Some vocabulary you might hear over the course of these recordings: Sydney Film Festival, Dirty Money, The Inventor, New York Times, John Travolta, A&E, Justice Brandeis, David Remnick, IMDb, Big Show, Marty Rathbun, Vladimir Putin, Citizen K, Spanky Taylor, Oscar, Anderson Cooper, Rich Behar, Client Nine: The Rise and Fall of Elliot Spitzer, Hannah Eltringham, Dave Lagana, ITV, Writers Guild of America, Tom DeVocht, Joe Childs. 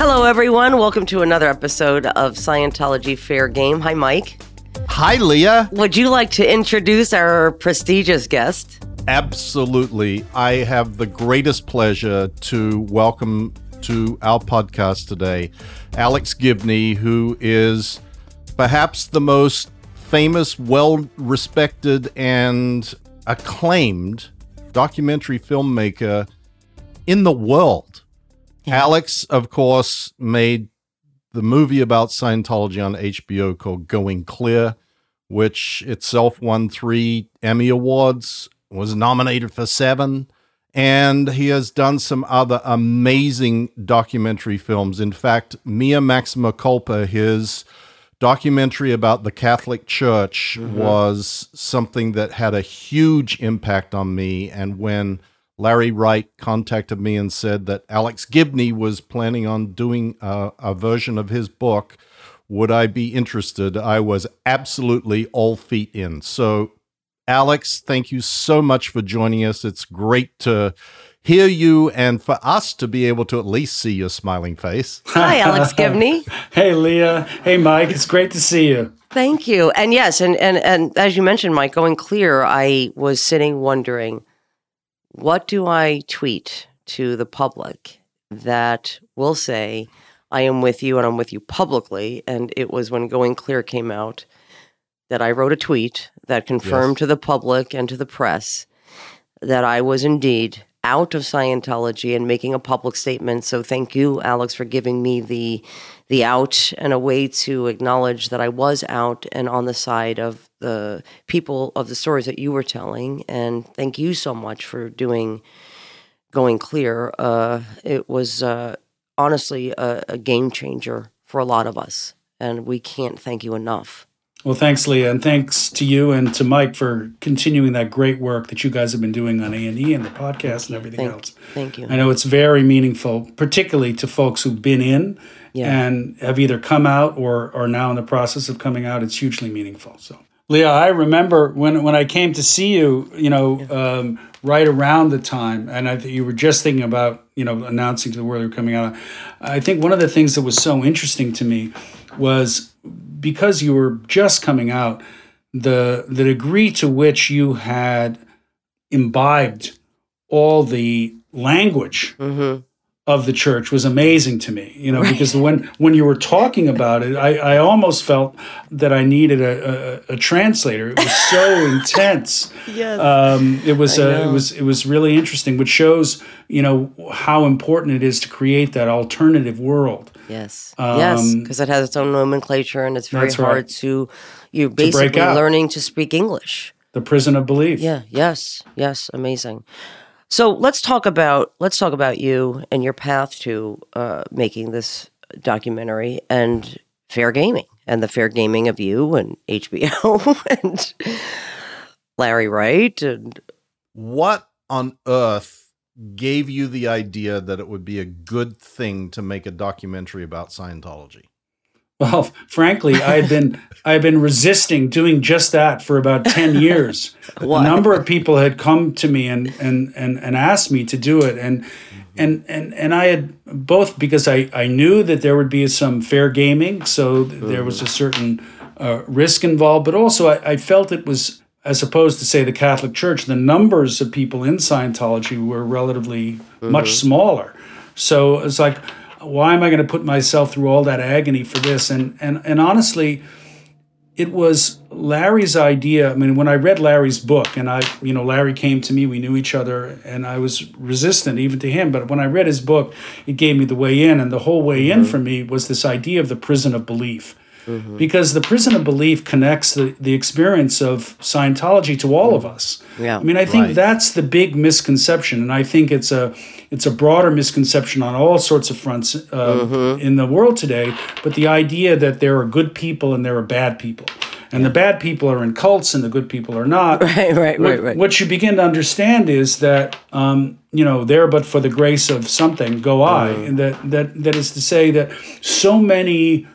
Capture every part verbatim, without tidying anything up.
Hello, everyone. Welcome to another episode of Scientology Fair Game. Hi, Mike. Hi, Leah. Would you like to introduce our prestigious guest? Absolutely. I have the greatest pleasure to welcome to our podcast today Alex Gibney, who is perhaps the most famous, well-respected, and acclaimed documentary filmmaker in the world. Yeah. Alex, of course, made the movie about Scientology on H B O called Going Clear, which itself won three Emmy Awards, was nominated for seven, and he has done some other amazing documentary films. In fact, Mia Maxima Culpa, his documentary about the Catholic Church, mm-hmm. was something that had a huge impact on me. And when Larry Wright contacted me and said that Alex Gibney was planning on doing a, a version of his book, would I be interested? I was absolutely all feet in. So, Alex, thank you so much for joining us. It's great to hear you and for us to be able to at least see your smiling face. Hi, Alex Gibney. Hey, Leah. Hey, Mike. It's great to see you. Thank you. And yes, and, and, and as you mentioned, Mike, Going Clear, I was sitting wondering, what do I tweet to the public that will say, I am with you and I'm with you publicly? And it was when Going Clear came out that I wrote a tweet that confirmed yes. to the public and to the press that I was indeed out of Scientology and making a public statement. So thank you, Alex, for giving me the the out and a way to acknowledge that I was out and on the side of the people of the stories that you were telling. And thank you so much for doing Going Clear. Uh, it was uh, honestly a, a game changer for a lot of us, and we can't thank you enough. Well, thanks, Leah, and thanks to you and to Mike for continuing that great work that you guys have been doing on A and E and the podcast and everything thank, else. Thank you. I know it's very meaningful, particularly to folks who've been in yeah. and have either come out or are now in the process of coming out. It's hugely meaningful. So, Leah, I remember when, when I came to see you, you know, yeah. um, right around the time, and I th- you were just thinking about, you know, announcing to the world you were coming out. I think one of the things that was so interesting to me was, because you were just coming out, the the degree to which you had imbibed all the language mm-hmm. of the church was amazing to me, you know, right. because when, when you were talking about it, I, I almost felt that I needed a, a, a translator. It was so intense. Yes. Um, it was uh, it was it was really interesting, which shows, you know, how important it is to create that alternative world. Yes, um, yes, because it has its own nomenclature, and it's very hard right. to, you're to basically learning to speak English. The prison of belief. Yeah, yes, yes, amazing. So let's talk about let's talk about you and your path to uh, making this documentary and fair gaming, and the fair gaming of you and H B O and Larry Wright. And what on earth gave you the idea that it would be a good thing to make a documentary about Scientology? Well, frankly, I've been I've been resisting doing just that for about ten years. A number of people had come to me and and and, and asked me to do it, and mm-hmm. and and and I had both, because I, I knew that there would be some fair gaming, so th- there was a certain uh, risk involved, but also I, I felt it was, as opposed to, say, the Catholic Church, the numbers of people in Scientology were relatively mm-hmm. much smaller. So it's like, why am I going to put myself through all that agony for this? And and and honestly, it was Larry's idea. I mean, when I read Larry's book, and I, you know, Larry came to me, we knew each other, and I was resistant even to him. But when I read his book, it gave me the way in, and the whole way mm-hmm. in for me was this idea of the prison of belief. Mm-hmm. Because the prison of belief connects the, the experience of Scientology to all of us. Yeah, I mean, I think right. that's the big misconception, and I think it's a it's a broader misconception on all sorts of fronts uh, mm-hmm. in the world today, but the idea that there are good people and there are bad people. And yeah. the bad people are in cults and the good people are not. Right, right, what, right, right. What you begin to understand is that, um, you know, there but for the grace of something, go I. Mm. And that, that that is to say that so many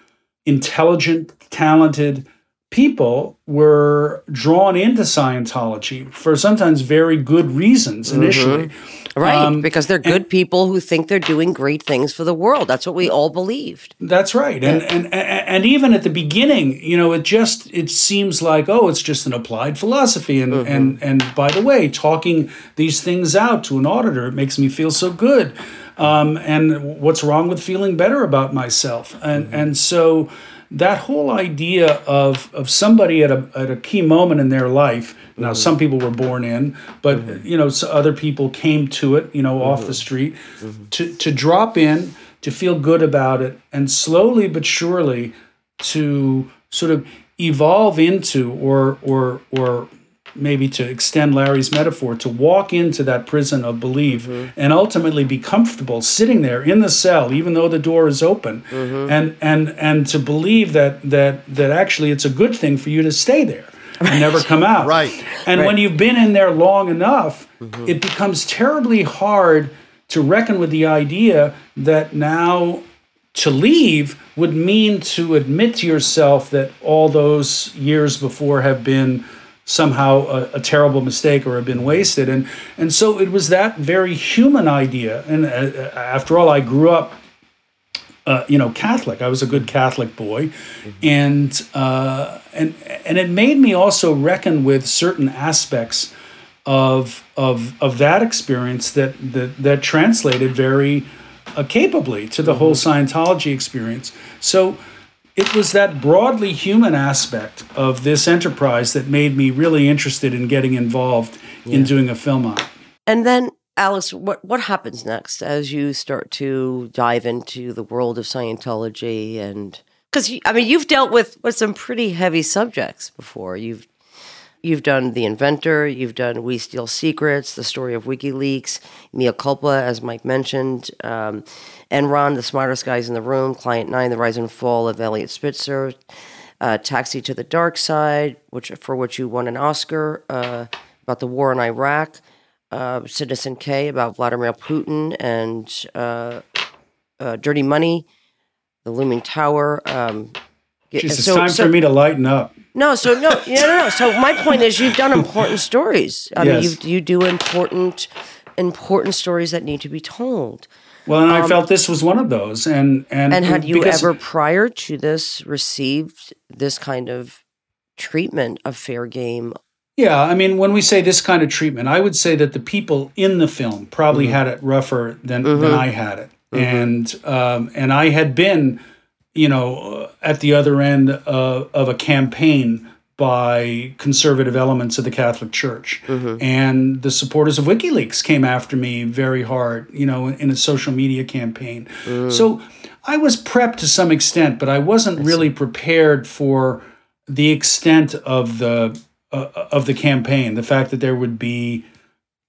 intelligent, talented people were drawn into Scientology for sometimes very good reasons initially. Mm-hmm. Right, um, because they're good and, people who think they're doing great things for the world. That's what we all believed. That's right. And, yeah. and, and and even at the beginning, you know, it just it seems like, oh, it's just an applied philosophy. And, mm-hmm. and, and by the way, talking these things out to an auditor, it makes me feel so good. Um, and what's wrong with feeling better about myself? And mm-hmm. and so that whole idea of of somebody at a at a key moment in their life. Now, mm-hmm. some people were born in, but mm-hmm. you know, so other people came to it, you know, mm-hmm. off the street, mm-hmm. to to drop in, to feel good about it, and slowly but surely to sort of evolve into, or or or. maybe to extend Larry's metaphor, to walk into that prison of belief mm-hmm. and ultimately be comfortable sitting there in the cell, even though the door is open, mm-hmm. and and and to believe that that that actually it's a good thing for you to stay there right. and never come out. Right. And right. when you've been in there long enough, mm-hmm. it becomes terribly hard to reckon with the idea that now to leave would mean to admit to yourself that all those years before have been somehow a, a terrible mistake or have been wasted. And and so it was that very human idea. And uh, after all, I grew up, uh, you know, Catholic. I was a good Catholic boy. Mm-hmm. And, uh, and and it made me also reckon with certain aspects of of of that experience that, that, that translated very uh, capably to the mm-hmm. whole Scientology experience. So it was that broadly human aspect of this enterprise that made me really interested in getting involved yeah. in doing a film on it. And then, Alice, what, what happens next as you start to dive into the world of Scientology? And because, I mean, you've dealt with, with some pretty heavy subjects before. You've You've done The Inventor, you've done We Steal Secrets, the story of WikiLeaks, Mia Culpa, as Mike mentioned, um, Enron, The Smartest Guys in the Room, Client Nine, The Rise and Fall of Elliot Spitzer, uh, Taxi to the Dark Side, which for which you won an Oscar, uh, about the war in Iraq, uh, Citizen K, about Vladimir Putin and uh, uh, Dirty Money, The Looming Tower. Um, Jeez, so, it's time so, for me to lighten up. No, so no, no, no, no. So my point is, you've done important stories. I yes. mean, you you do important, important stories that need to be told. Well, and um, I felt this was one of those. And and, and had you ever prior to this received this kind of treatment of fair game? Yeah, I mean, when we say this kind of treatment, I would say that the people in the film probably mm-hmm. had it rougher than, mm-hmm. than I had it, mm-hmm. and um, and I had been. you know, at the other end uh, of a campaign by conservative elements of the Catholic Church. Mm-hmm. And the supporters of WikiLeaks came after me very hard, you know, in a social media campaign. Mm. So I was prepped to some extent, but I wasn't That's... really prepared for the extent of the uh, of the campaign, the fact that there would be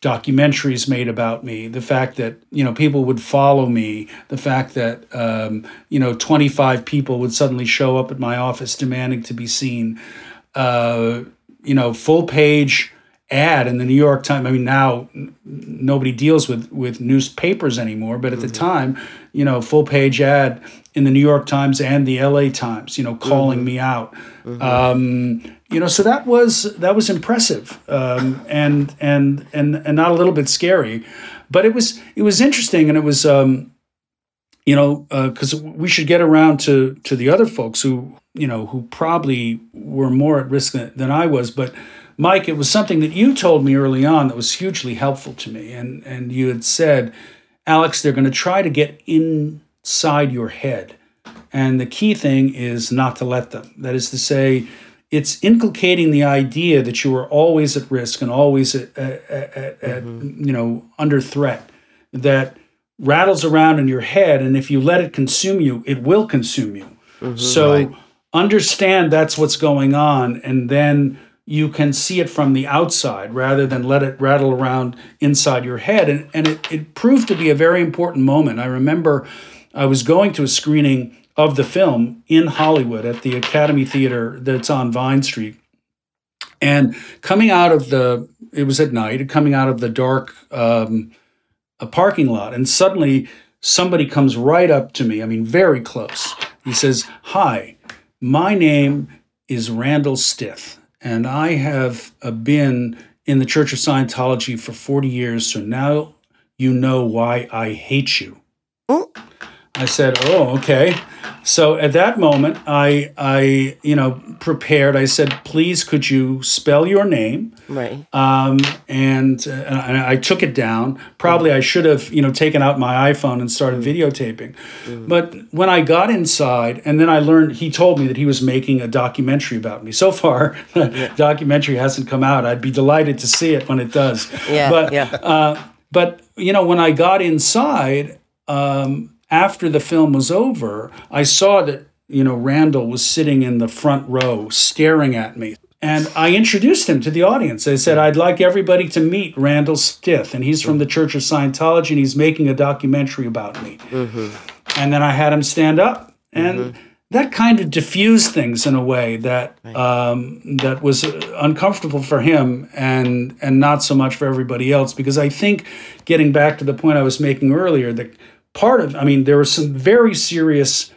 documentaries made about me, the fact that, you know, people would follow me, the fact that, um, you know, twenty-five people would suddenly show up at my office demanding to be seen, uh, you know, full page ad in the New York Times. I mean, now n- nobody deals with, with newspapers anymore, but at mm-hmm. the time, you know, full page ad in the New York Times and the L A Times, you know, calling mm-hmm. me out. Mm-hmm. Um, You know, so that was that was impressive, um, and and and and not a little bit scary, but it was it was interesting, and it was, um, you know, because uh, we should get around to to the other folks who you know who probably were more at risk than, than I was. But Mike, it was something that you told me early on that was hugely helpful to me, and and you had said, Alex, they're going to try to get inside your head, and the key thing is not to let them. That is to say, it's inculcating the idea that you are always at risk and always at, at, at, mm-hmm. at, you know, under threat, that rattles around in your head, and if you let it consume you, it will consume you. Mm-hmm. So right. understand that's what's going on, and then you can see it from the outside rather than let it rattle around inside your head. And, and it, it proved to be a very important moment. I remember I was going to a screening of the film in Hollywood at the Academy Theater that's on Vine Street. And coming out of the, it was at night, coming out of the dark um, a parking lot, and suddenly somebody comes right up to me, I mean, very close. He says, "Hi, my name is Randall Stith, and I have uh, been in the Church of Scientology for forty years, so now you know why I hate you. Ooh. I said, oh, okay. So at that moment, I, I, you know, prepared. I said, please, could you spell your name? Right. Um, and, uh, and I took it down. Probably mm. I should have, you know, taken out my iPhone and started mm. videotaping. Mm. But when I got inside, and then I learned, he told me that he was making a documentary about me. So far, the yeah. documentary hasn't come out. I'd be delighted to see it when it does. yeah, but, yeah. Uh, but, you know, when I got inside... Um, After the film was over, I saw that, you know, Randall was sitting in the front row staring at me. And I introduced him to the audience. I said, I'd like everybody to meet Randall Stith, and he's from the Church of Scientology, and he's making a documentary about me. Mm-hmm. And then I had him stand up. And mm-hmm. that kind of diffused things in a way that um, that was uncomfortable for him and and not so much for everybody else. Because I think, getting back to the point I was making earlier, that part of, I mean, there were some very serious,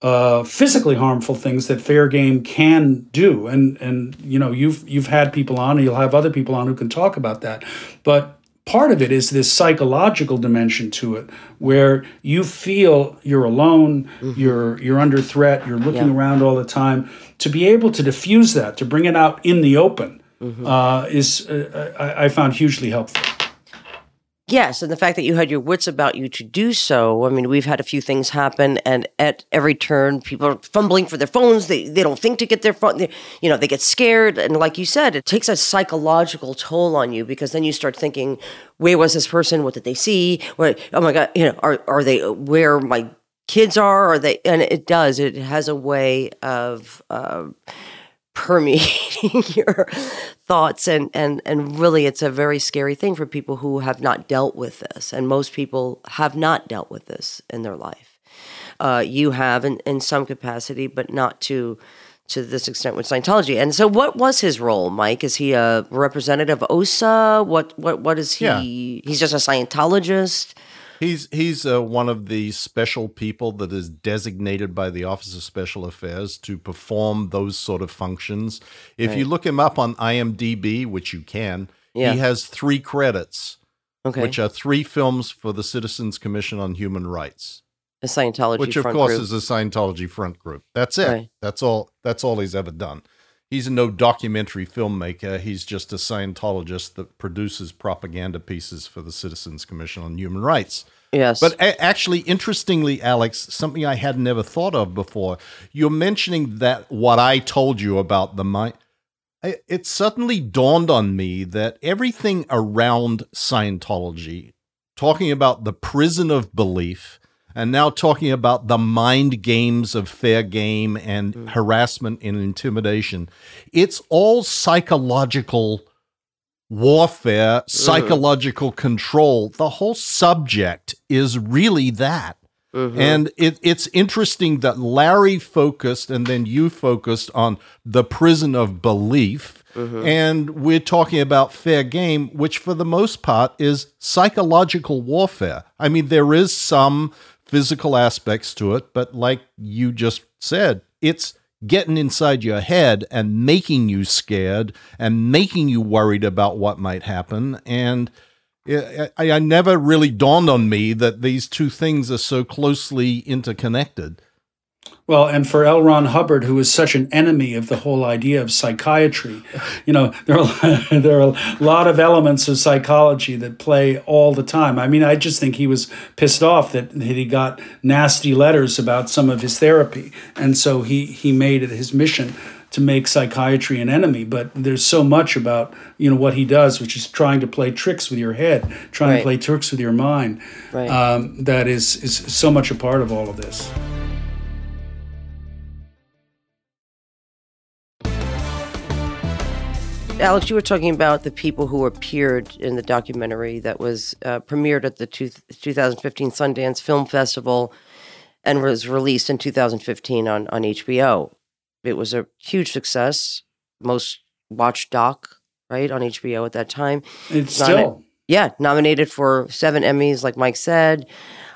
uh, physically harmful things that Fair Game can do, and and you know, you've you've had people on, and you'll have other people on who can talk about that. But part of it is this psychological dimension to it, where you feel you're alone, mm-hmm. you're you're under threat, you're looking yeah. around all the time. To be able to diffuse that, to bring it out in the open, mm-hmm. uh, is uh, I, I found hugely helpful. Yes, and the fact that you had your wits about you to do so. I mean, we've had a few things happen, and at every turn, people are fumbling for their phones. They they don't think to get their phone. They, you know, they get scared, and like you said, it takes a psychological toll on you, because then you start thinking, where was this person? What did they see? Where, oh my God, you know, are are they where my kids are? Are they? And it does. It has a way of uh, permeating your thoughts, and, and and really it's a very scary thing for people who have not dealt with this, and most people have not dealt with this in their life. Uh, you have in, in some capacity, but not to to this extent with Scientology. And so what was his role, Mike? Is he a representative of O S A? What what what is he? Yeah. He's just a Scientologist? He's he's uh, one of the special people that is designated by the Office of Special Affairs to perform those sort of functions. If right. you look him up on I M D B, which you can, yeah. he has three credits, okay. which are three films for the Citizens Commission on Human Rights. A Scientology which, of front course, group. is a Scientology front group. That's it. Right. That's all. That's all he's ever done. He's no documentary filmmaker. He's just a Scientologist that produces propaganda pieces for the Citizens Commission on Human Rights. Yes. But a- actually, interestingly, Alex, something I had never thought of before, you're mentioning that what I told you about the mind. It suddenly dawned on me that everything around Scientology, talking about the prison of belief, and now talking about the mind games of fair game and mm. harassment and intimidation, it's all psychological warfare, mm. psychological control. The whole subject is really that. Mm-hmm. And it, it's interesting that Larry focused and then you focused on the prison of belief. Mm-hmm. And we're talking about fair game, which for the most part is psychological warfare. I mean, there is some physical aspects to it, but like you just said, it's getting inside your head and making you scared and making you worried about what might happen. And it, I, I never really dawned on me that these two things are so closely interconnected. Well, and for L. Ron Hubbard, who is such an enemy of the whole idea of psychiatry, you know, there are, there are a lot of elements of psychology that play all the time. I mean, I just think he was pissed off that, that he got nasty letters about some of his therapy. And so he, he made it his mission to make psychiatry an enemy. But there's so much about, you know, what he does, which is trying to play tricks with your head, trying right. to play tricks with your mind, right. um, that is, is so much a part of all of this. Alex, you were talking about the people who appeared in the documentary that was uh, premiered at the two, twenty fifteen Sundance Film Festival and was released in two thousand fifteen on, on H B O. It was a huge success, most watched doc, right, on H B O at that time. It's still. Nom- yeah, nominated for seven Emmys, like Mike said.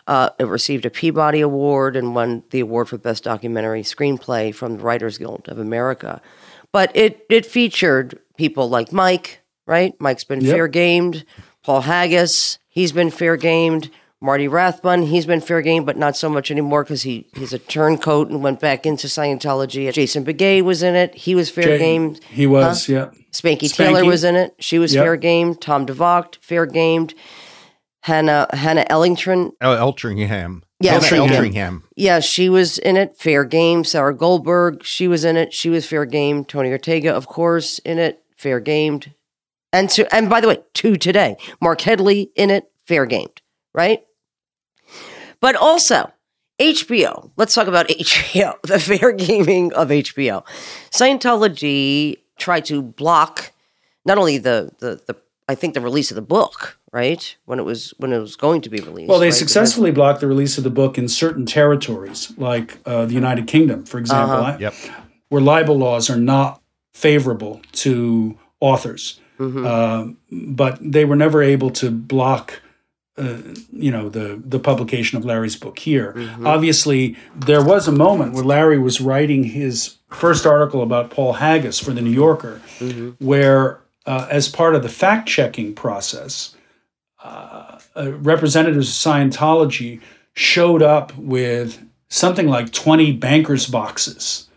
Uh, it received a Peabody Award and won the award for Best Documentary Screenplay from the Writers Guild of America. But it it featured people like Mike, right? Mike's been yep. fair gamed. Paul Haggis, He's been fair gamed. Marty Rathbun, he's been fair game, but not so much anymore because he, he's a turncoat and went back into Scientology. Jason Beghe was in it. He was fair Jay, game. He was, huh? yeah. Spanky, Spanky Taylor was in it. She was yep. fair game. Tom DeVocht, fair gamed. Hannah Hannah Ellington. Oh, Eltringham. Yeah, Eltringham. Eltringham. Yeah, she was in it. Fair game. Sarah Goldberg, she was in it. She was fair game. Tony Ortega, of course, in it. Fair gamed. And, to, and by the way, two today. Mark Headley in it. Fair gamed, right? But also, H B O. Let's talk about H B O, the fair gaming of H B O. Scientology tried to block not only the, the, the I think the release of the book, right? When it was when it was going to be released. Well, they right? successfully blocked the release of the book in certain territories, like uh, the United Kingdom, for example, uh-huh. I, yep. where libel laws are not favorable to authors. Mm-hmm. Uh, but they were never able to block Uh, you know, the the publication of Larry's book here. Mm-hmm. Obviously, there was a moment where Larry was writing his first article about Paul Haggis for The New Yorker, mm-hmm. where, uh, as part of the fact-checking process, uh, uh, representatives of Scientology showed up with something like twenty banker's boxes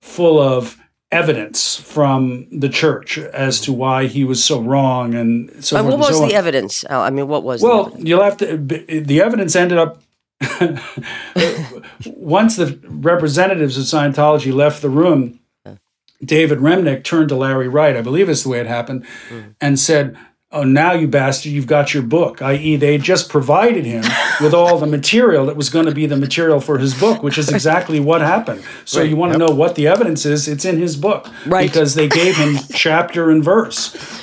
full of evidence from the church as to why he was so wrong and so forth. What was the evidence? I mean, what was the evidence? Well, you'll have to, the evidence ended up, once the representatives of Scientology left the room, David Remnick turned to Larry Wright, I believe is the way it happened, mm. and said, "Oh, now you bastard, you've got your book," that is they just provided him with all the material that was going to be the material for his book, which is exactly what happened. So right. you want to yep. know what the evidence is, it's in his book. Right. Because they gave him chapter and verse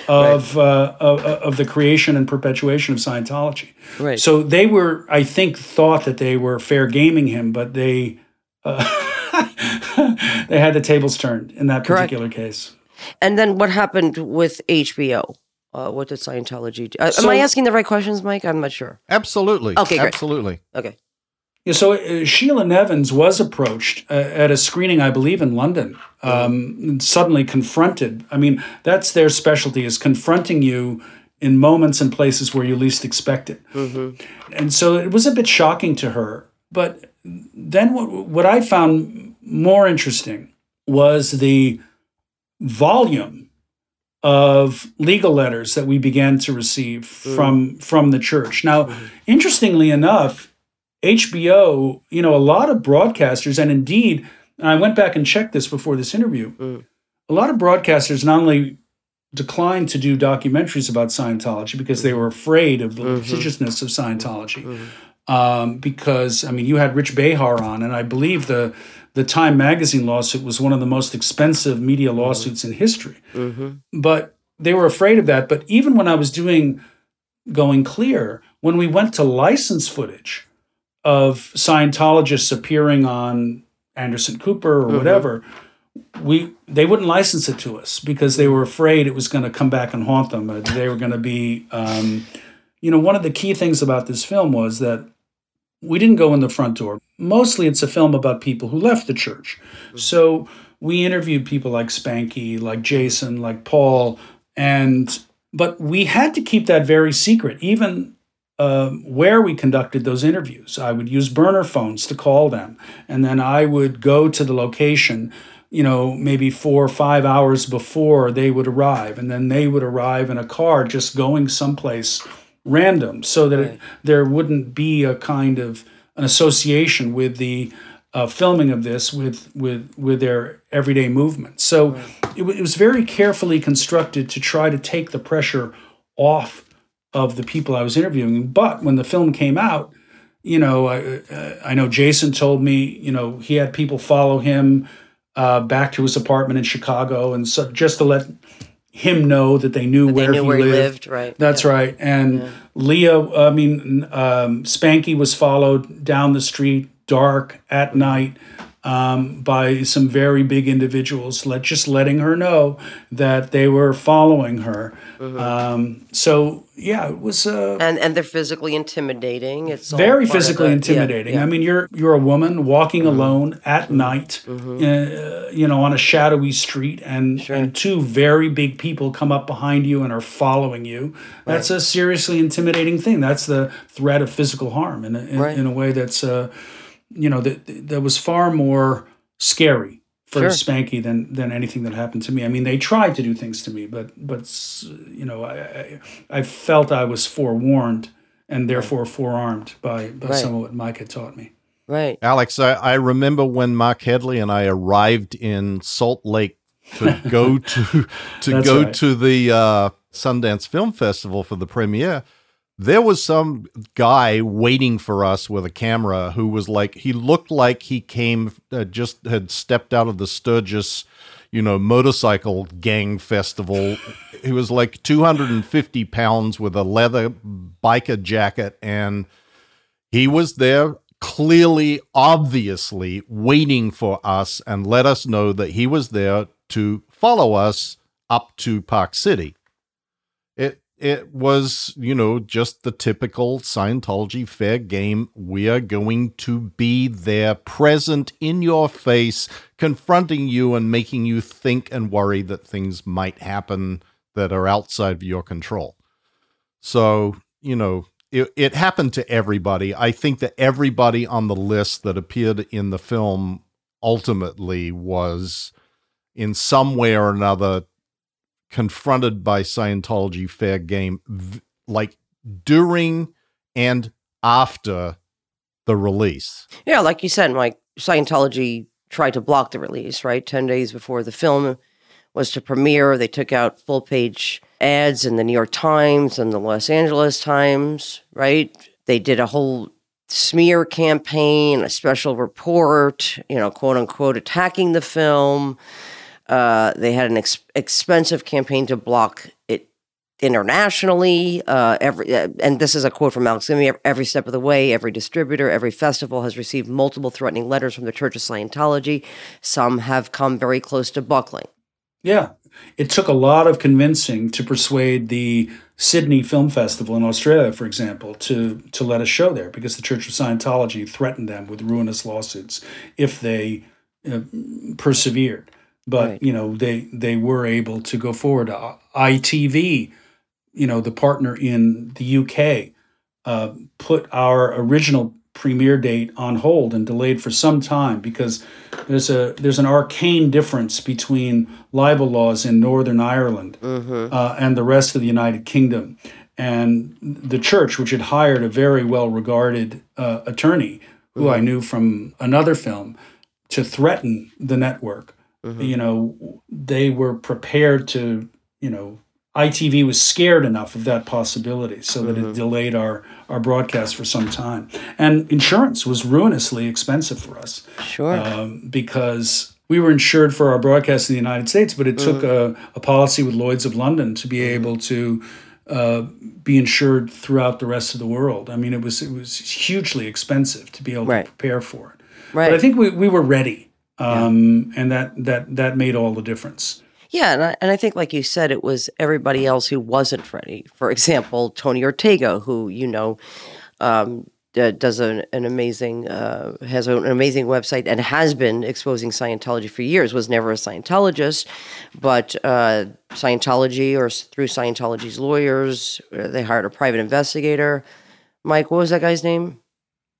of, right. uh, of of the creation and perpetuation of Scientology. Right. So they were, I think, thought that they were fair gaming him, but they, uh, they had the tables turned in that Correct. particular case. And then what happened with H B O? Uh, what did Scientology do? Uh, so, am I asking the right questions, Mike? I'm not sure. Absolutely. Okay, great. Absolutely. Okay. Yeah, so uh, Sheila Nevins was approached uh, at a screening, I believe, in London, um, mm-hmm. and suddenly confronted. I mean, that's their specialty, is confronting you in moments and places where you least expect it. Mm-hmm. And so it was a bit shocking to her. But then what, what I found more interesting was the volume of legal letters that we began to receive mm. from from the church. Now, mm. interestingly enough, H B O, you know, a lot of broadcasters, and indeed, and I went back and checked this before this interview, mm. a lot of broadcasters not only declined to do documentaries about Scientology because they were afraid of the mm-hmm. litigiousness of Scientology. Mm-hmm. Um, because, I mean, you had Rich Behar on, and I believe the The Time Magazine lawsuit was one of the most expensive media lawsuits in history. Mm-hmm. But they were afraid of that. But even when I was doing Going Clear, when we went to license footage of Scientologists appearing on Anderson Cooper or mm-hmm. whatever, we they wouldn't license it to us because they were afraid it was going to come back and haunt them. They were going to be, um, you know, one of the key things about this film was that we didn't go in the front door. Mostly it's a film about people who left the church. So we interviewed people like Spanky, like Jason, like Paul, and but we had to keep that very secret, even uh, where we conducted those interviews. I would use burner phones to call them, and then I would go to the location, you know, maybe four or five hours before they would arrive, and then they would arrive in a car just going someplace random, so that right. it, there wouldn't be a kind of an association with the uh, filming of this with with with their everyday movement. So right. it, it was very carefully constructed to try to take the pressure off of the people I was interviewing. But when the film came out, you know, I, I know Jason told me, you know, he had people follow him uh, back to his apartment in Chicago, and so just to let him know that they knew, they where, knew he where he lived. lived right. That's yeah. right. And yeah. Leah, I mean, um, Spanky was followed down the street, dark, at night. um, by some very big individuals, let, just letting her know that they were following her. Mm-hmm. Um, so, yeah, it was... Uh, and and they're physically intimidating. It's very physically intimidating. Yeah, yeah. I mean, you're you're a woman walking mm-hmm. alone at mm-hmm. night, mm-hmm. uh, you know, on a shadowy street, and, sure. and two very big people come up behind you and are following you. Right. That's a seriously intimidating thing. That's the threat of physical harm in a, in, right. in a way that's... Uh, you know, that that was far more scary for sure. Spanky than than anything that happened to me. I mean, they tried to do things to me, but but you know, I I, I felt I was forewarned and therefore forearmed by, by right. some of what Mike had taught me. Right, Alex. I, I remember when Mark Headley and I arrived in Salt Lake to go to to go right. to the uh, Sundance Film Festival for the premiere. There was some guy waiting for us with a camera who was like, he looked like he came, uh, just had stepped out of the Sturgis, you know, motorcycle gang festival. He was like two hundred fifty pounds with a leather biker jacket. And he was there clearly, obviously waiting for us and let us know that he was there to follow us up to Park City. It, It was, you know, just the typical Scientology fair game. We are going to be there, present in your face, confronting you and making you think and worry that things might happen that are outside of your control. So, you know, it, it happened to everybody. I think that everybody on the list that appeared in the film ultimately was in some way or another confronted by Scientology fair game, like during and after the release. Yeah, like you said, Mike, Scientology tried to block the release, right? Ten days before the film was to premiere, they took out full-page ads in the New York Times and the Los Angeles Times, right? They did a whole smear campaign, a special report, you know, quote-unquote, attacking the film. Uh, they had an ex- expensive campaign to block it internationally. Uh, every uh, and this is a quote from Alex Gibney. Every step of the way, every distributor, every festival has received multiple threatening letters from the Church of Scientology. Some have come very close to buckling. Yeah, it took a lot of convincing to persuade the Sydney Film Festival in Australia, for example, to to let us show there because the Church of Scientology threatened them with ruinous lawsuits if they uh, persevered. But, right. you know, they, they were able to go forward. I T V, you know, the partner in the U K, uh, put our original premiere date on hold and delayed for some time because there's a there's an arcane difference between libel laws in Northern Ireland uh-huh. uh, and the rest of the United Kingdom. And the church, which had hired a very well-regarded uh, attorney, who mm-hmm. I knew from another film, to threaten the network. Mm-hmm. You know, they were prepared to, you know, I T V was scared enough of that possibility so that mm-hmm. it delayed our, our broadcast for some time. And insurance was ruinously expensive for us. Sure. Um, because we were insured for our broadcast in the United States, but it mm-hmm. took a, a policy with Lloyd's of London to be able to uh, be insured throughout the rest of the world. I mean, it was it was hugely expensive to be able right. to prepare for it. Right. But I think we, we were ready. Um, yeah. And that, that, that made all the difference. Yeah, and I, and I think, like you said, it was everybody else who wasn't ready. For example, Tony Ortega, who, you know, um, uh, does an, an amazing, uh, has an amazing website and has been exposing Scientology for years, was never a Scientologist, but uh, Scientology or through Scientology's lawyers, they hired a private investigator. Mike, what was that guy's name?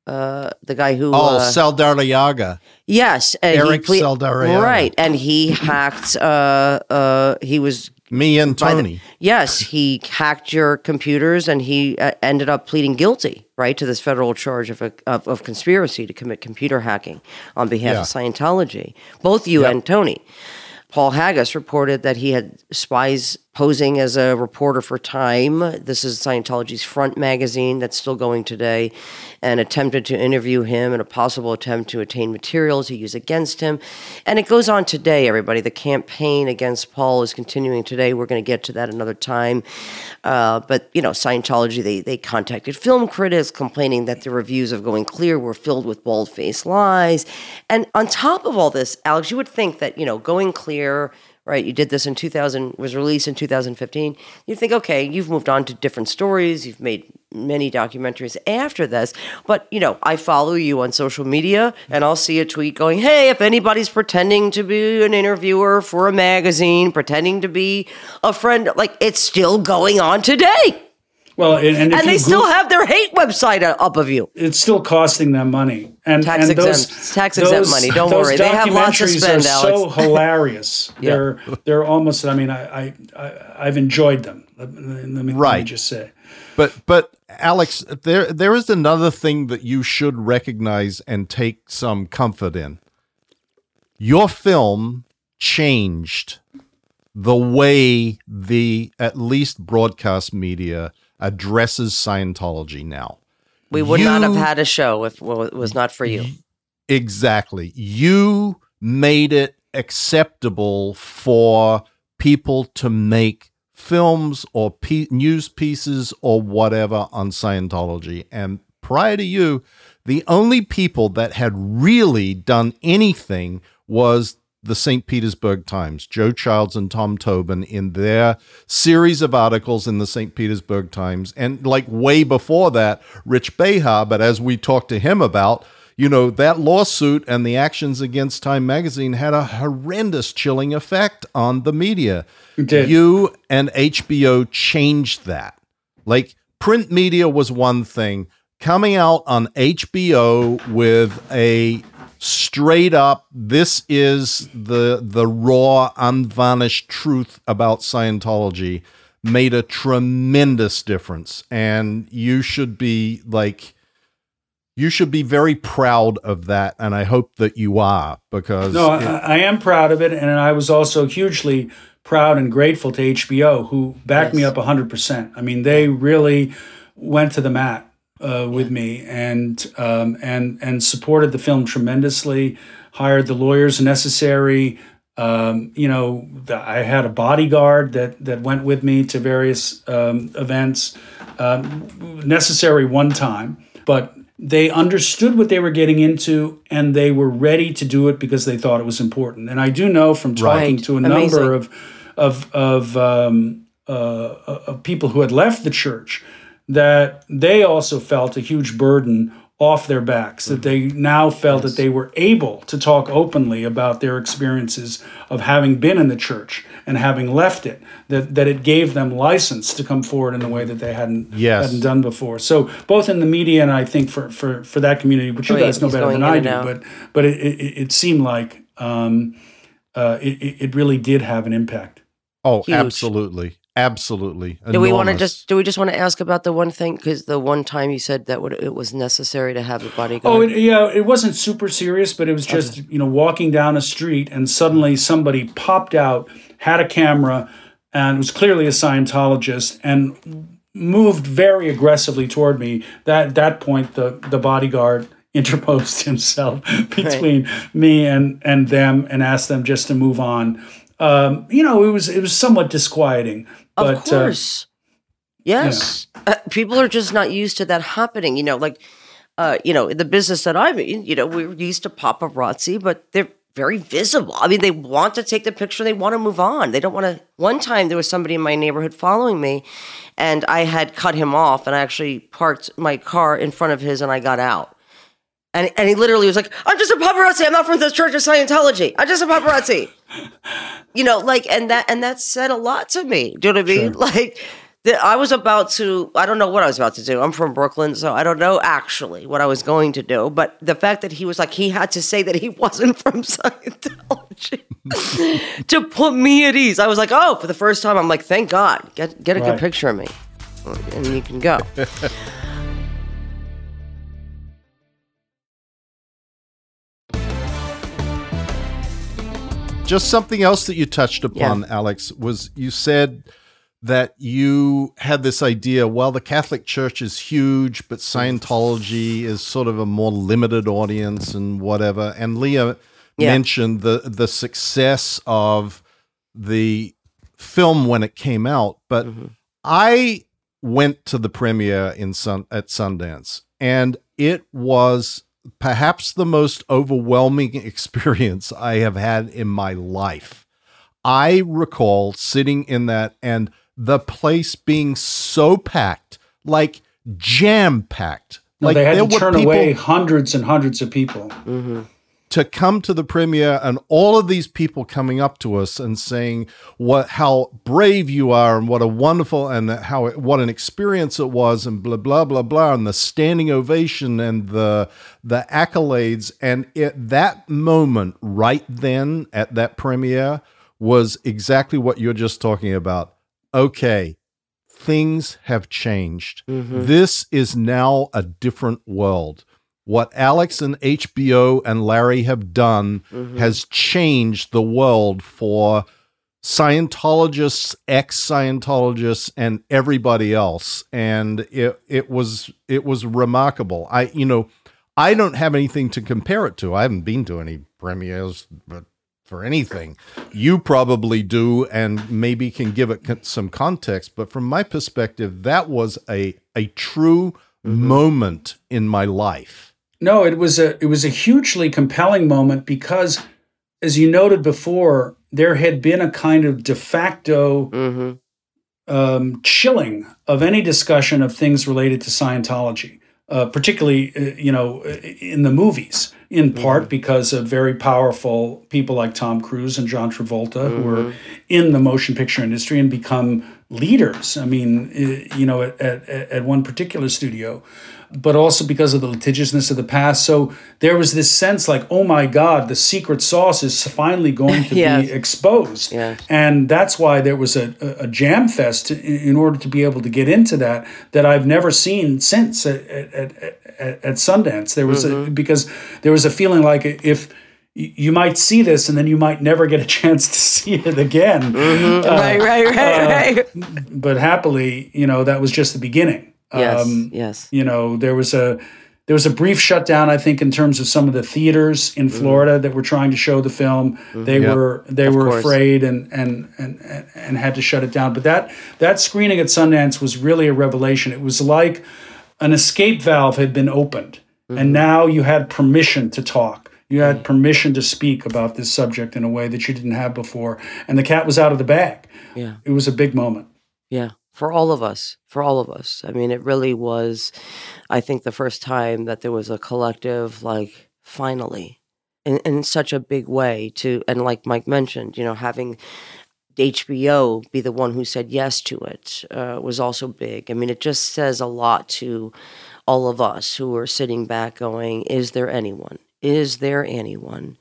Uh, the guy who... Oh, uh, Saldarriaga. Yes. Eric ple- Saldarriaga. Right. And he hacked... Uh, uh, he was... Me and Tony. The, yes. He hacked your computers and he uh, ended up pleading guilty, right, to this federal charge of a, of, of conspiracy to commit computer hacking on behalf yeah. of Scientology. Both you yep. and Tony. Paul Haggis reported that he had spies posing as a reporter for Time. This is Scientology's front magazine that's still going today, and attempted to interview him in a possible attempt to obtain materials he used against him. And it goes on today, everybody. The campaign against Paul is continuing today. We're going to get to that another time. Uh, but, you know, Scientology, they, they contacted film critics complaining that the reviews of Going Clear were filled with bald-faced lies. And on top of all this, Alex, you would think that, you know, Going Clear... Right, you did this in two thousand, was released in two thousand fifteen. You think, okay, you've moved on to different stories. You've made many documentaries after this. But, you know, I follow you on social media, and I'll see a tweet going, hey, if anybody's pretending to be an interviewer for a magazine, pretending to be a friend, like, it's still going on today. Well, And, and, and they goof, still have their hate website up of you. It's still costing them money. And, tax and exempt, those, tax those, exempt money. Don't worry, they have lots to spend. Those documentaries are Alex. So hilarious. Yeah. They're they're almost. I mean, I I I've enjoyed them. Let me, right. let me just say. But but Alex, there there is another thing that you should recognize and take some comfort in. Your film changed the way the at least broadcast media addresses Scientology now. We would you, not have had a show if well, it was not for you. Exactly. You made it acceptable for people to make films or pe- news pieces or whatever on Scientology. And prior to you, the only people that had really done anything was the Saint Petersburg Times, Joe Childs and Tom Tobin, in their series of articles in the Saint Petersburg Times. And like way before that, Rich Behar, but as we talked to him about, you know, that lawsuit and the actions against Time Magazine had a horrendous chilling effect on the media. It did. You and H B O changed that. Like print media was one thing. Coming out on H B O with a straight up, this is the the raw, unvarnished truth about Scientology, made a tremendous difference. And you should be like, you should be very proud of that. And I hope that you are, because no, it, I, I am proud of it. And I was also hugely proud and grateful to H B O, who backed yes. me up one hundred percent. I mean, they really went to the mat. Uh, with me and um, and and supported the film tremendously, hired the lawyers necessary. Um, you know, I had a bodyguard that that went with me to various um, events, um, necessary one time, but they understood what they were getting into and they were ready to do it because they thought it was important. And I do know from talking right. to a Amazing. number of of of um, uh, of people who had left the church, that they also felt a huge burden off their backs, that they now felt yes. that they were able to talk openly about their experiences of having been in the church and having left it, that that it gave them license to come forward in a way that they hadn't yes. hadn't done before. So both in the media and I think for, for, for that community, which you oh, guys know better than I do, out. but but it, it, it seemed like um, uh, it, it really did have an impact. Oh, Huge. absolutely. Absolutely. Do we want to just? Do we just want to ask about the one thing? Because the one time you said that would, it was necessary to have a bodyguard. Oh, it, yeah, it wasn't super serious, but it was just okay. you know walking down a street and suddenly somebody popped out, had a camera, and was clearly a Scientologist and moved very aggressively toward me. That at that point, the the bodyguard interposed himself between right. me and and them and asked them just to move on. Um, you know, it was it was somewhat disquieting. But, of course. Uh, yes. You know. uh, people are just not used to that happening. You know, like, uh, you know, in the business that I'm in, you know, we're used to paparazzi, but they're very visible. I mean, they want to take the picture. They want to move on. They don't want to. One time there was somebody in my neighborhood following me, and I had cut him off, and I actually parked my car in front of his, and I got out. And and he literally was like, I'm just a paparazzi. I'm not from the Church of Scientology. I'm just a paparazzi. You know, like, and that and that said a lot to me. Do you know what I mean? Sure. Like, the, I was about to, I don't know what I was about to do. I'm from Brooklyn, so I don't know actually what I was going to do. But the fact that he was like, he had to say that he wasn't from Scientology to put me at ease. I was like, oh, for the first time, I'm like, thank God. Get, get a right. good picture of me. And you can go. Just something else that you touched upon, yeah. Alex, was you said that you had this idea, well, the Catholic Church is huge, but Scientology is sort of a more limited audience and whatever. And Leah yeah. mentioned the the success of the film when it came out. But mm-hmm. I went to the premiere in Sun at Sundance, and it was perhaps the most overwhelming experience I have had in my life. I recall sitting in that and the place being so packed, like jam-packed. No, like they had there to turn away hundreds and hundreds of people. Mm-hmm. To come to the premiere, and all of these people coming up to us and saying what how brave you are and what a wonderful and how it, what an experience it was and blah blah blah blah, and the standing ovation and the the accolades, and it, that moment right then at that premiere was exactly what you're just talking about. Okay, things have changed. Mm-hmm. This is now a different world. What Alex and H B O and Larry have done mm-hmm. has changed the world for Scientologists, ex-Scientologists, and everybody else. And it it was it was remarkable. I you know I don't have anything to compare it to. I haven't been to any premieres for anything. You probably do, and maybe can give it some context. But from my perspective, that was a a true mm-hmm. moment in my life. No, it was a it was a hugely compelling moment because, as you noted before, there had been a kind of de facto mm-hmm. um, chilling of any discussion of things related to Scientology, uh, particularly uh, you know in the movies, in part mm-hmm. because of very powerful people like Tom Cruise and John Travolta mm-hmm. who were in the motion picture industry and become leaders. I mean, you know, at, at, at one particular studio, but also because of the litigiousness of the past. So there was this sense like, oh my God, the secret sauce is finally going to yeah. be exposed. Yeah. And that's why there was a, a jam fest in order to be able to get into that, that I've never seen since at, at, at, at Sundance. There was mm-hmm. a, because there was a feeling like if, you might see this and then you might never get a chance to see it again. Mm-hmm. Uh, right, right, right, uh, right. But happily, you know, that was just the beginning. Yes, um, yes. You know, there was a there was a brief shutdown, I think, in terms of some of the theaters in Florida mm-hmm. that were trying to show the film. Mm-hmm. They yep. were they of were course. afraid and, and and and had to shut it down. But that that screening at Sundance was really a revelation. It was like an escape valve had been opened, mm-hmm. and now you had permission to talk. You had permission to speak about this subject in a way that you didn't have before. And the cat was out of the bag. Yeah. It was a big moment. Yeah. For all of us. For all of us. I mean, it really was, I think, the first time that there was a collective, like, finally, in, in such a big way to, and like Mike mentioned, you know, having H B O be the one who said yes to it uh, was also big. I mean, it just says a lot to all of us who are sitting back going, is there anyone? Is there anyone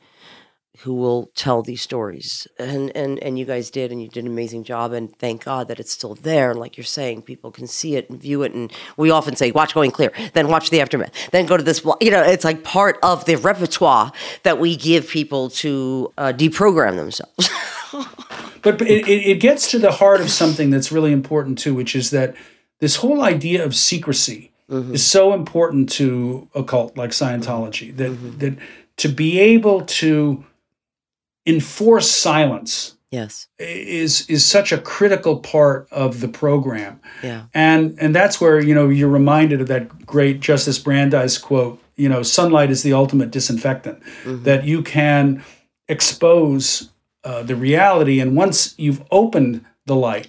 who will tell these stories? And, and and you guys did, and you did an amazing job, and thank God that it's still there. And like you're saying, people can see it and view it. And we often say, watch Going Clear, then watch The Aftermath, then go to this blog. You know, it's like part of the repertoire that we give people to uh, deprogram themselves. But it, it gets to the heart of something that's really important too, which is that this whole idea of secrecy mm-hmm. is so important to a cult like Scientology that mm-hmm. that to be able to enforce silence yes. is is such a critical part of the program. Yeah. And and that's where, you know, you're reminded of that great Justice Brandeis quote, you know, sunlight is the ultimate disinfectant, mm-hmm. that you can expose uh, the reality, and once you've opened the light.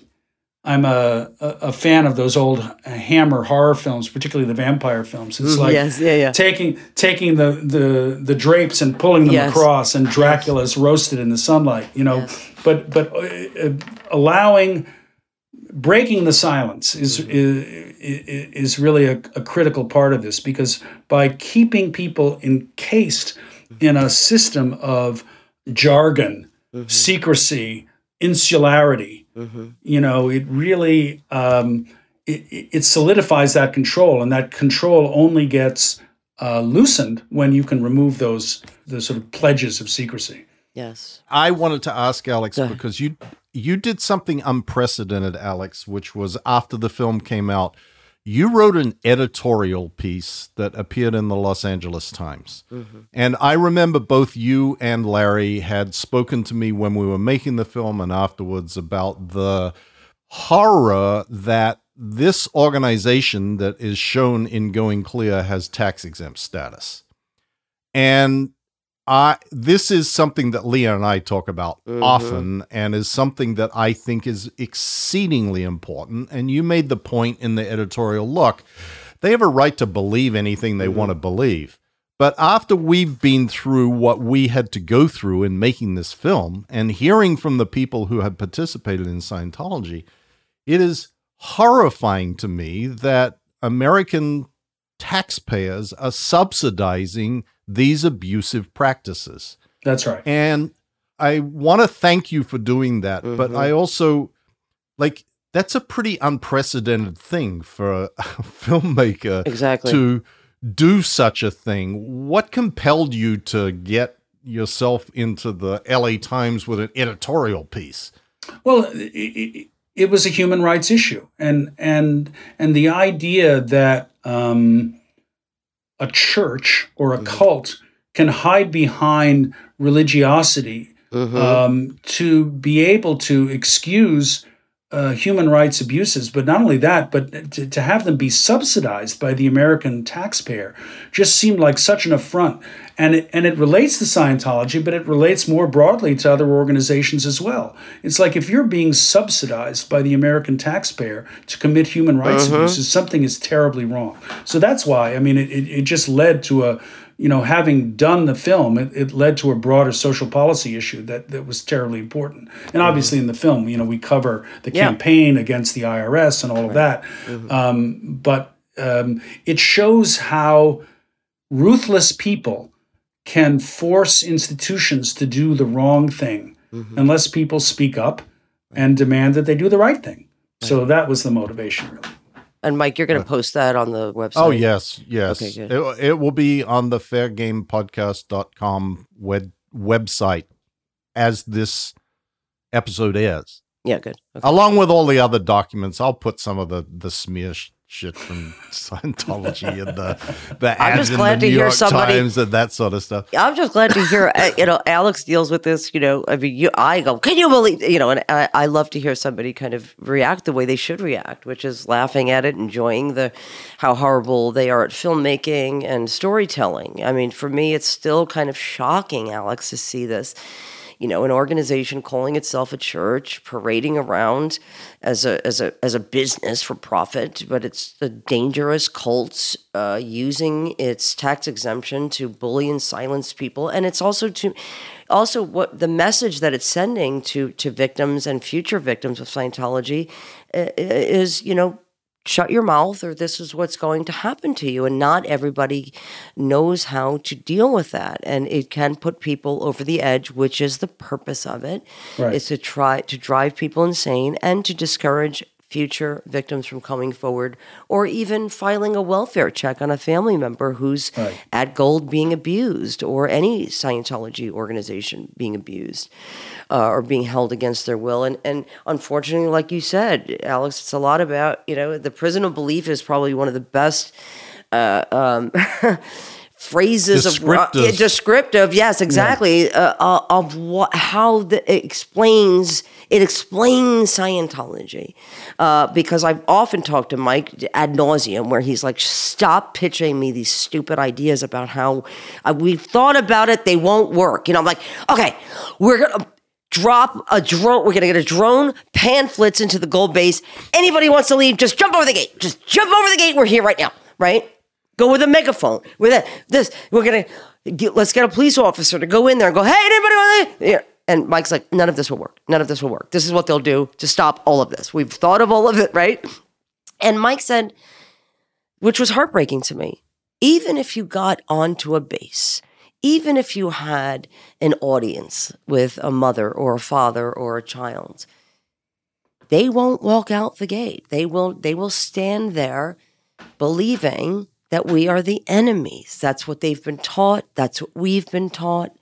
I'm a, a a fan of those old Hammer horror films, particularly the vampire films. It's like yes, yeah, yeah. taking taking the, the, the drapes and pulling them yes. across, and Dracula's yes. roasted in the sunlight, you know. Yes. But but uh, allowing breaking the silence is mm-hmm. is, is really a, a critical part of this, because by keeping people encased in a system of jargon, mm-hmm. secrecy, insularity. Mm-hmm. You know, it really um, it, it solidifies that control, and that control only gets uh, loosened when you can remove those the sort of pledges of secrecy. Yes. I wanted to ask Alex, Go because you you did something unprecedented, Alex, which was after the film came out. You wrote an editorial piece that appeared in the Los Angeles Times. Mm-hmm. And I remember both you and Larry had spoken to me when we were making the film and afterwards about the horror that this organization that is shown in Going Clear has tax-exempt status. And I, this is something that Leah and I talk about mm-hmm. often and is something that I think is exceedingly important. And you made the point in the editorial, look, they have a right to believe anything they mm-hmm. want to believe. But after we've been through what we had to go through in making this film and hearing from the people who had participated in Scientology, it is horrifying to me that American taxpayers are subsidizing these abusive practices. That's right. And I want to thank you for doing that, mm-hmm. but I also, like, that's a pretty unprecedented thing for a filmmaker exactly. to do such a thing. What compelled you to get yourself into the L A Times with an editorial piece? Well, it, it, it was a human rights issue. And, and, and the idea that, um, a church or a cult can hide behind religiosity mm-hmm. um, to be able to excuse uh, human rights abuses. But not only that, but to, to have them be subsidized by the American taxpayer just seemed like such an affront. And it, and it relates to Scientology, but it relates more broadly to other organizations as well. It's like if you're being subsidized by the American taxpayer to commit human rights uh-huh. abuses, something is terribly wrong. So that's why, I mean, it, it, it just led to a, you know, having done the film, it, it led to a broader social policy issue that, that was terribly important. And obviously mm-hmm. in the film, you know, we cover the yeah. campaign against the I R S and all of that. Mm-hmm. Um, but um, it shows how ruthless people can force institutions to do the wrong thing mm-hmm. unless people speak up and demand that they do the right thing. Right. So that was the motivation, really. And Mike, you're going to post that on the website? Oh, yes, yes. Okay, good. It, it will be on the fair game podcast dot com web, website as this episode airs. Yeah, good. Okay. Along with all the other documents, I'll put some of the, the smear sh- shit from Scientology and the, the ads I'm just glad in the to New hear York somebody, Times and that sort of stuff. I'm just glad to hear, you know, Alex deals with this, you know, I mean, you, I go, can you believe, you know, and I, I love to hear somebody kind of react the way they should react, which is laughing at it, enjoying the, how horrible they are at filmmaking and storytelling. I mean, for me, it's still kind of shocking, Alex, to see this. You know, an organization calling itself a church, parading around as a as a as a business for profit, but it's the dangerous cults uh, using its tax exemption to bully and silence people, and it's also to also what the message that it's sending to to victims and future victims of Scientology is, you know, shut your mouth or this is what's going to happen to you. And not everybody knows how to deal with that. And it can put people over the edge, which is the purpose of it, right. is to try to drive people insane and to discourage future victims from coming forward or even filing a welfare check on a family member who's right. at Gold being abused or any Scientology organization being abused uh, or being held against their will. And and unfortunately, like you said, Alex, it's a lot about, you know, the prison of belief is probably one of the best uh, um, phrases descriptive. of uh, descriptive. Yes, exactly. Yeah. Uh, of what, how the, it explains It explains Scientology uh, because I've often talked to Mike ad nauseum where he's like, stop pitching me these stupid ideas about how uh, we've thought about it. They won't work. You know, I'm like, okay, we're going to drop a drone. We're going to get a drone, pamphlets into the Gold Base. Anybody wants to leave, just jump over the gate. Just jump over the gate. We're here right now, right? Go with a megaphone. With a, this, we're going to, let's get a police officer to go in there and go, hey, anybody want to leave? Yeah. And Mike's like, none of this will work. None of this will work. This is what they'll do to stop all of this. We've thought of all of it, right? And Mike said, which was heartbreaking to me, even if you got onto a base, even if you had an audience with a mother or a father or a child, they won't walk out the gate. They will, they will stand there believing that we are the enemies. That's what they've been taught. That's what we've been taught.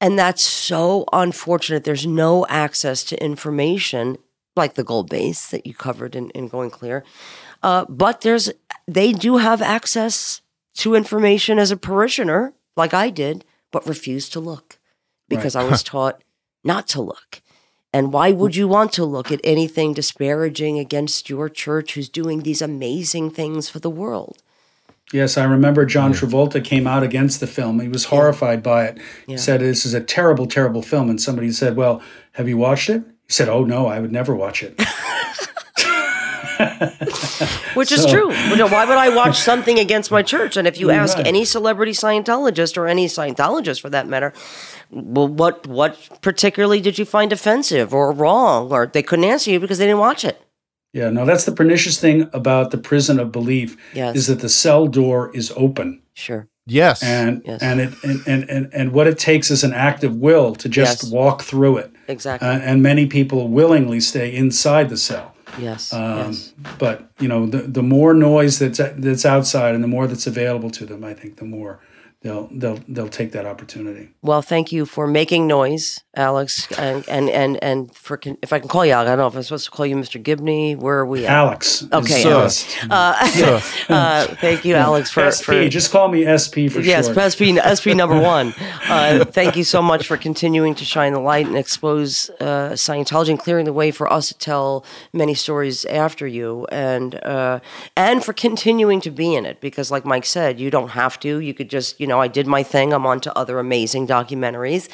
And that's so unfortunate. There's no access to information like the Gold Base that you covered in, in Going Clear. Uh, but there's they do have access to information as a parishioner, like I did, but refused to look because right. I was taught not to look. And why would you want to look at anything disparaging against your church who's doing these amazing things for the world? Yes, I remember John Travolta came out against the film. He was horrified by it. He yeah. said, this is a terrible, terrible film. And somebody said, well, have you watched it? He said, oh, no, I would never watch it. Which so, is true. Why would I watch something against my church? And if you ask right. any celebrity Scientologist or any Scientologist for that matter, well, what what particularly did you find offensive or wrong? Or they couldn't answer you because they didn't watch it. Yeah, no, that's the pernicious thing about the prison of belief yes. is that the cell door is open. Sure. Yes. And yes. and it and, and, and, and what it takes is an act of will to just yes. walk through it. Exactly. Uh, and many people willingly stay inside the cell. Yes. Um, yes. But, you know, the, the more noise that's that's outside and the more that's available to them, I think the more they'll they'll they'll take that opportunity. Well, thank you for making noise, Alex, and and and, and for con- if I can call you, I don't know if I'm supposed to call you Mister Gibney. Where are we at? Alex. Okay, so, Alex. Uh, uh, thank you, Alex, for S P. For, just call me S P for yes, short. Yes, S P S P number one. Uh, thank you so much for continuing to shine the light and expose uh, Scientology and clearing the way for us to tell many stories after you, and uh, and for continuing to be in it because, like Mike said, you don't have to. You could just you know. Know, I did my thing. I'm on to other amazing documentaries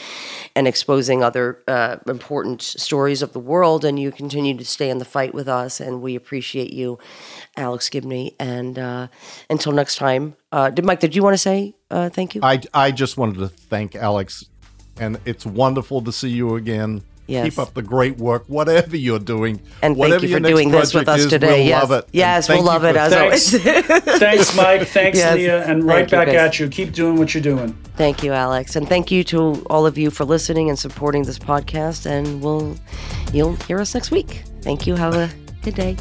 and exposing other uh, important stories of the world. And you continue to stay in the fight with us. And we appreciate you, Alex Gibney. And uh, until next time, uh, did Mike, did you want to say uh, thank you? I, I just wanted to thank Alex. And it's wonderful to see you again. Yes. Keep up the great work, whatever you're doing. And whatever thank you for doing this with us is, today. We'll yes. love it. Yes, we'll love it as thanks. always. Thanks, Mike. Thanks, yes. Leah. And thank right back guys. At you. Keep doing what you're doing. Thank you, Alex. And thank you to all of you for listening and supporting this podcast. And we'll you'll hear us next week. Thank you. Have a good day.